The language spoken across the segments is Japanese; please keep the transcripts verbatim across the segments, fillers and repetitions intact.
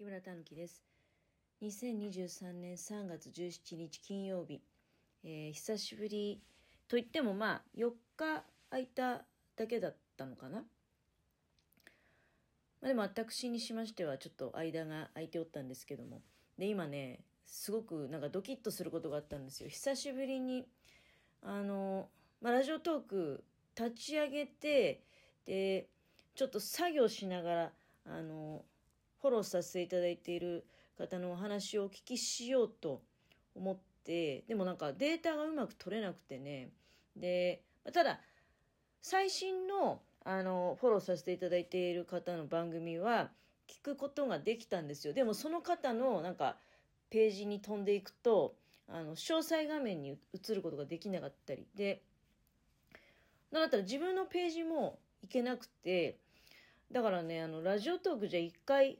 木村たぬきです。にせんにじゅうさんねんさんがつじゅうしちにち金曜日、えー、久しぶりといってもまあよっか空いただけだったのかな、まあ、でも私にしましてはちょっと間が空いておったんですけども、で今ねすごくなんかドキッとすることがあったんですよ。久しぶりにあの、まあ、ラジオトーク立ち上げて、でちょっと作業しながらあのフォローさせていただいている方のお話をお聞きしようと思って、でもなんかデータがうまく取れなくてね、でただ最新の、あのフォローさせていただいている方の番組は聞くことができたんですよ。でもその方のなんかページに飛んでいくとあの詳細画面に移ることができなかったりで、なんだったら自分のページもいけなくて、だからねあのラジオトークじゃ一回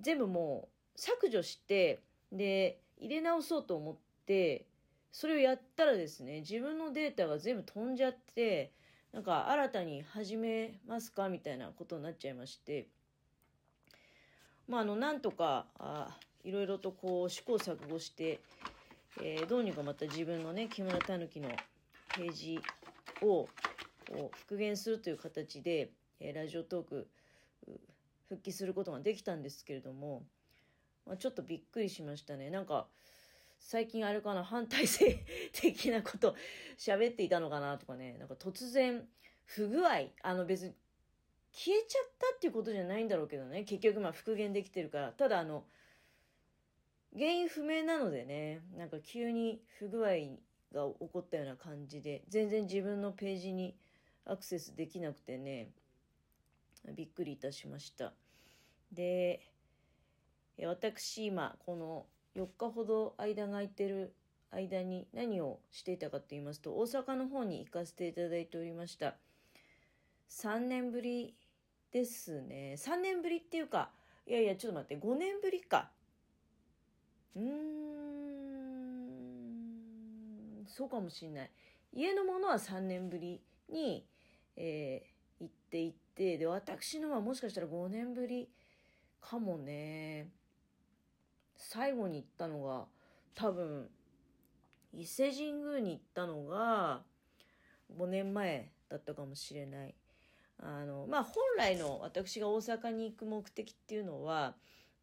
全部もう削除してで入れ直そうと思ってそれをやったらですね、自分のデータが全部飛んじゃって、なんか新たに始めますかみたいなことになっちゃいまして、まああのなんとかあいろいろとこう試行錯誤して、えー、どうにかまた自分のね木村たぬきのページをこう復元するという形でラジオトーク復帰することができたんですけれども、まあ、ちょっとびっくりしましたね。なんか最近あれかな、反体制的なこと喋っていたのかなとかね、なんか突然不具合、あの別に消えちゃったっていうことじゃないんだろうけどね、結局まあ復元できてるから、ただあの原因不明なのでね、なんか急に不具合が起こったような感じで全然自分のページにアクセスできなくてね、びっくりいたしました。で、私今このよっかほど間が空いてる間に何をしていたかと言いますと、大阪の方に行かせていただいておりました。さんねんぶりですね。さんねんぶりっていうか、いやいやちょっと待って、ごねんぶりか。うーん、そうかもしんない。家のものはさんねんぶりに、えー行って行ってで私のはもしかしたらごねんぶりかもね。最後に行ったのが多分伊勢神宮に行ったのがごねんまえだったかもしれない。あのまあ本来の私が大阪に行く目的っていうのは、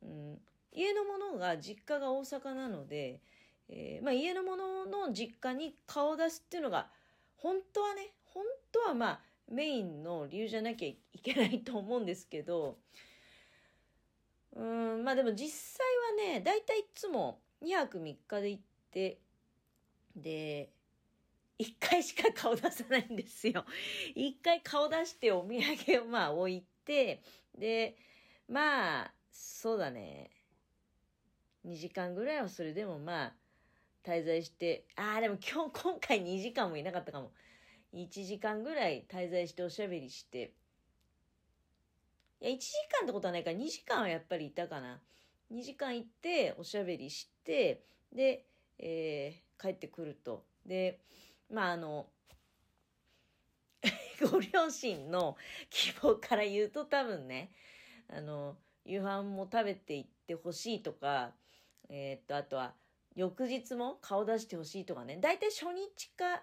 うん、家の者が実家が大阪なので、えーまあ、家の者の実家に顔を出すっていうのが本当はね本当はまあメインの理由じゃなきゃいけないと思うんですけど、うーんまあでも実際はねだいたいいつもにはくみっかで行ってでいっかいしか顔出さないんですよ。いっかい顔出してお土産をまあ置いてでまあそうだねにじかんぐらいはそれでもまあ滞在して、あーでも今日今回にじかんもいなかったかも。いちじかんぐらい滞在しておしゃべりして。いや、いちじかんってことはないから、にじかんはやっぱりいたかな。にじかん行って、おしゃべりして、で、えー、帰ってくると。で、まあ、あの、ご両親の希望から言うと多分ね、あの、夕飯も食べていってほしいとか、えー、っと、あとは、翌日も顔出してほしいとかね。だいたい初日か、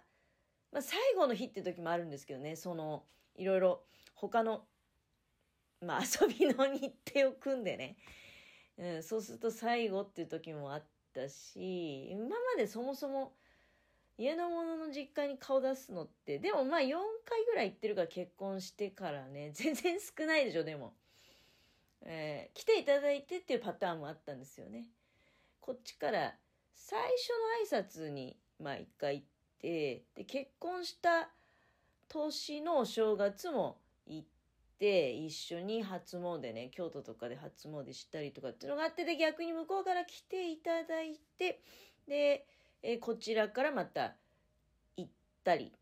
まあ、最後の日って時もあるんですけどね、そのいろいろ他の、まあ、遊びの日程を組んでね、うん、そうすると最後っていう時もあったし、今までそもそも家の者の実家に顔出すのってでもまあよんかいぐらい行ってるから、結婚してからね全然少ないでしょ。でも、えー、来ていただいてっていうパターンもあったんですよね。こっちから最初の挨拶にまあいっかい行ってで, で結婚した年のお正月も行って一緒に初詣ね、京都とかで初詣したりとかっていうのがあって、で逆に向こうから来ていただいてでえこちらからまた行ったり、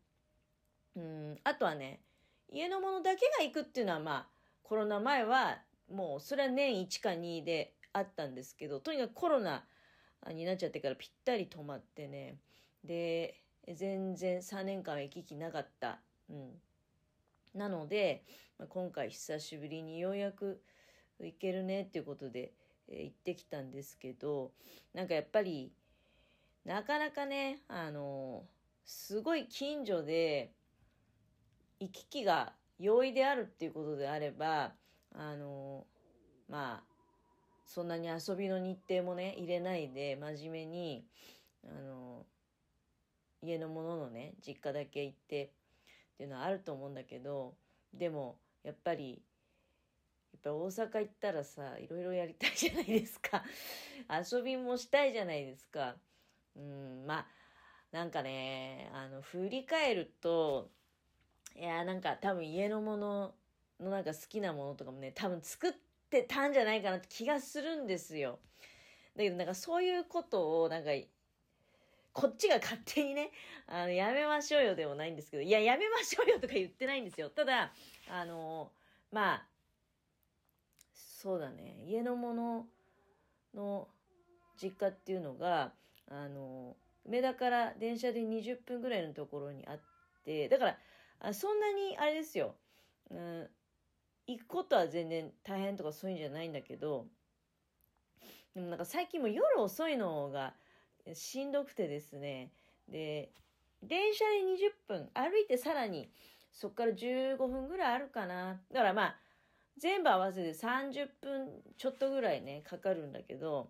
うん、あとはね家の者だけが行くっていうのはまあコロナ前はもうそれは年いちかにであったんですけど、とにかくコロナになっちゃってからぴったり止まってね、で全然さんねんかんは行き来なかった、うん、なので、まあ、今回久しぶりにようやく行けるねっていうことで、行ってきたんですけど、なんかやっぱりなかなかね、あのすごい近所で行き来が容易であるっていうことであれば、あのまあそんなに遊びの日程もね入れないで真面目にあの家の者のね実家だけ行ってっていうのはあると思うんだけど、でもやっぱりやっぱ大阪行ったらさ、いろいろやりたいじゃないですか遊びもしたいじゃないですか。うんまあなんかねあの振り返ると、いやなんか多分家のもののなんか好きなものとかもね多分作ってたんじゃないかなって気がするんですよ。だけどなんかそういうことをなんかこっちが勝手にねあのやめましょうよでもないんですけど、いややめましょうよとか言ってないんですよ。ただあのまあそうだね、家のものの実家っていうのがあの梅田から電車でにじゅっぷんぐらいのところにあって、だからあそんなにあれですよ、うん、行くことは全然大変とかそういうんじゃないんだけど、でもなんか最近も夜遅いのがしんどくてですね、で電車でにじゅっぷん歩いてさらにそっからじゅうごふんぐらいあるかな、だからまあ全部合わせてさんじゅっぷんちょっとぐらいねかかるんだけど、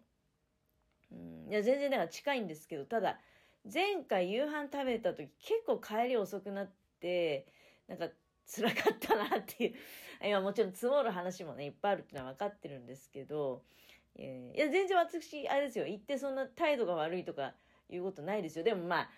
うんいや全然だから近いんですけど、ただ前回夕飯食べた時結構帰り遅くなってなんか辛かったなっていう今もちろん積もる話もねいっぱいあるってのは分かってるんですけど、いや全然私あれですよ、行ってそんな態度が悪いとかいうことないですよ。でもまあ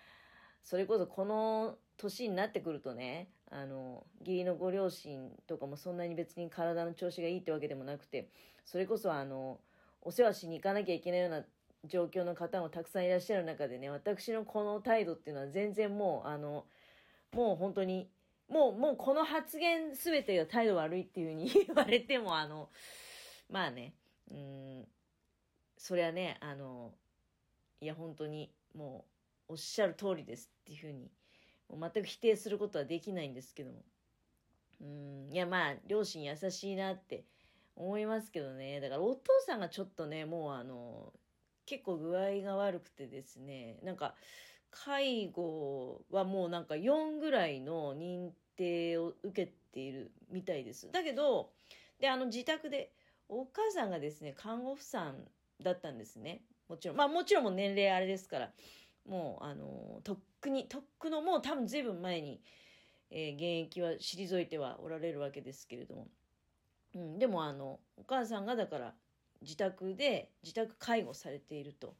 それこそこの年になってくるとねあの義理のご両親とかもそんなに別に体の調子がいいってわけでもなくて、それこそあのお世話しに行かなきゃいけないような状況の方もたくさんいらっしゃる中でね、私のこの態度っていうのは全然もうあのもう本当にもうもうこの発言全てが態度悪いっていう風に言われてもあのまあねうーんそれはねあのいや本当にもうおっしゃる通りですっていう風に全く否定することはできないんですけども、うーんいやまあ両親優しいなって思いますけどね。だからお父さんがちょっとねもうあの結構具合が悪くてですね、なんか介護はもうなんかよんぐらいの認定を受けているみたいです。だけどであの自宅でお母さんがですね看護婦さんだったんですね。もちろんまあもちろんもう年齢あれですからもうあのとっくにとっくのもう多分随分前に、えー、現役は退いてはおられるわけですけれども、うん、でもあのお母さんがだから自宅で自宅介護されていると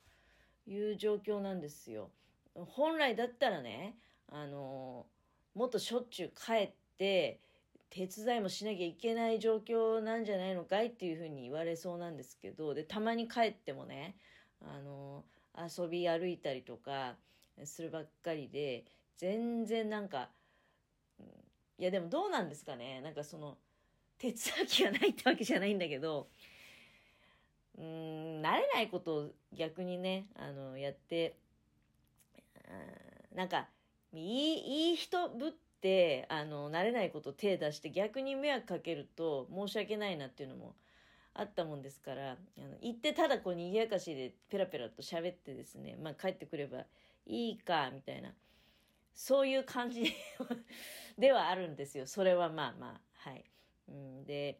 いう状況なんですよ。本来だったらねあのもっとしょっちゅう帰って手伝いもしなきゃいけない状況なんじゃないのかいっていうふうに言われそうなんですけど、でたまに帰ってもねあの遊び歩いたりとかするばっかりで全然なんかいやでもどうなんですかね、なんかその手伝う気がないってわけじゃないんだけど、うーん慣れないことを逆にねあのやってなんかいい、いい人ぶってあの慣れないことを手出して逆に迷惑かけると申し訳ないなっていうのもあったもんですから、あの行ってただこう賑やかしでペラペラと喋ってですね、まあ帰ってくればいいかみたいなそういう感じではあるんですよ。それはまあまあはい、うん、で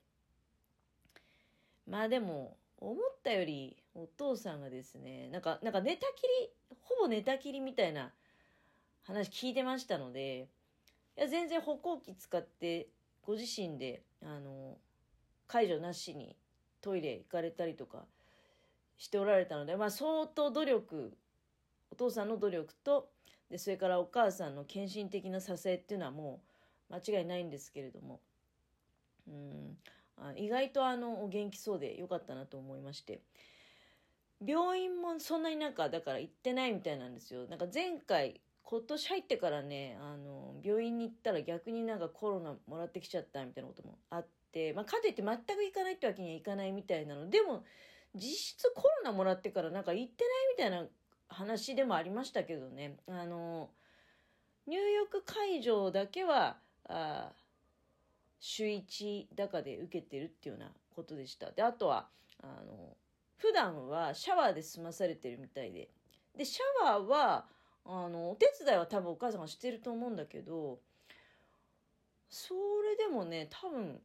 まあでも思ったよりお父さんがですねなんかなんか寝たきりほぼ寝たきりみたいな話聞いてましたので、いや全然歩行器使ってご自身であの介助なしにトイレ行かれたりとかしておられたので、まあ相当努力お父さんの努力とでそれからお母さんの献身的な支えっていうのはもう間違いないんですけれども、うん意外とあのお元気そうでよかったなと思いまして、病院もそんなになんかだから行ってないみたいなんですよ。なんか前回今年入ってからねあの病院に行ったら逆になんかコロナもらってきちゃったみたいなこともあって、まあ、かといって全く行かないってわけにはいかないみたいなのでも実質コロナもらってからなんか行ってないみたいな話でもありましたけどね、あの入浴介助だけはあ週いちだかで受けてるっていうようなことでした。であとはあの普段はシャワーで済まされてるみたいで。で、シャワーは、あの、お手伝いは多分お母さんがしてると思うんだけど、それでもね、多分、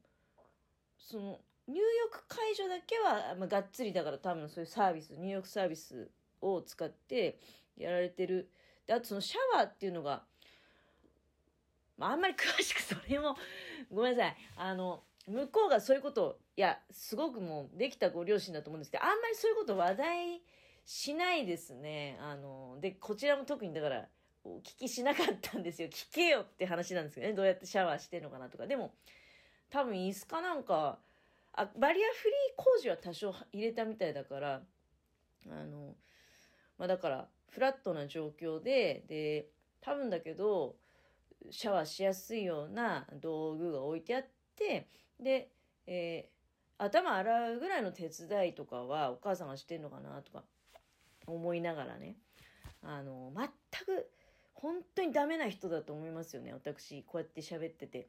その、入浴解除だけは、まあ、がっつりだから多分そういうサービス、入浴サービスを使ってやられてる。で、あとそのシャワーっていうのが、まあ、あんまり詳しくそれもごめんなさい、あの向こうがそういうことを、いやすごくもうできたご両親だと思うんですけど、あんまりそういうこと話題しないですね。あのでこちらも特にだからお聞きしなかったんですよ。聞けよって話なんですけどね、どうやってシャワーしてんのかなとか。でも多分椅子かなんか、あバリアフリー工事は多少入れたみたいだから、あのまあだからフラットな状況で、で多分だけどシャワーしやすいような道具が置いてあって、で、えー、頭洗うぐらいの手伝いとかはお母さんがしてんのかなとか思いながらね、あの全く本当にダメな人だと思いますよね、私こうやって喋ってて。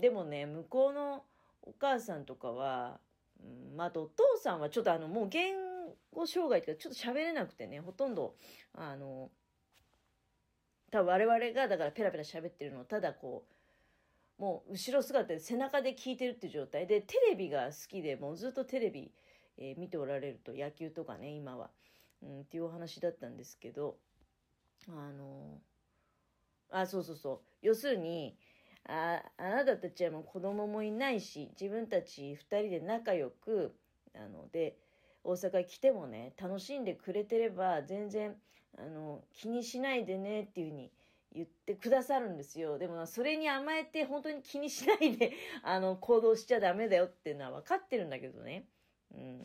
でもね、向こうのお母さんとかは、うん、あとお父さんはちょっとあのもう言語障害というかちょっと喋れなくてね、ほとんどあの多分我々がだからペラペラ喋ってるのをただこうもう後ろ姿で背中で聞いてるっていう状態で、テレビが好きでもうずっとテレビ、えー、見ておられると、野球とかね今は、うん、っていうお話だったんですけど、あのー、あそうそうそう、要するに あ, あなたたちはもう子供もいないし、自分たちふたりで仲良くあので大阪に来てもね楽しんでくれてれば全然あの気にしないでねっていう風に言ってくださるんですよ。でもそれに甘えて本当に気にしないであの行動しちゃダメだよっていうのは分かってるんだけどね、うん、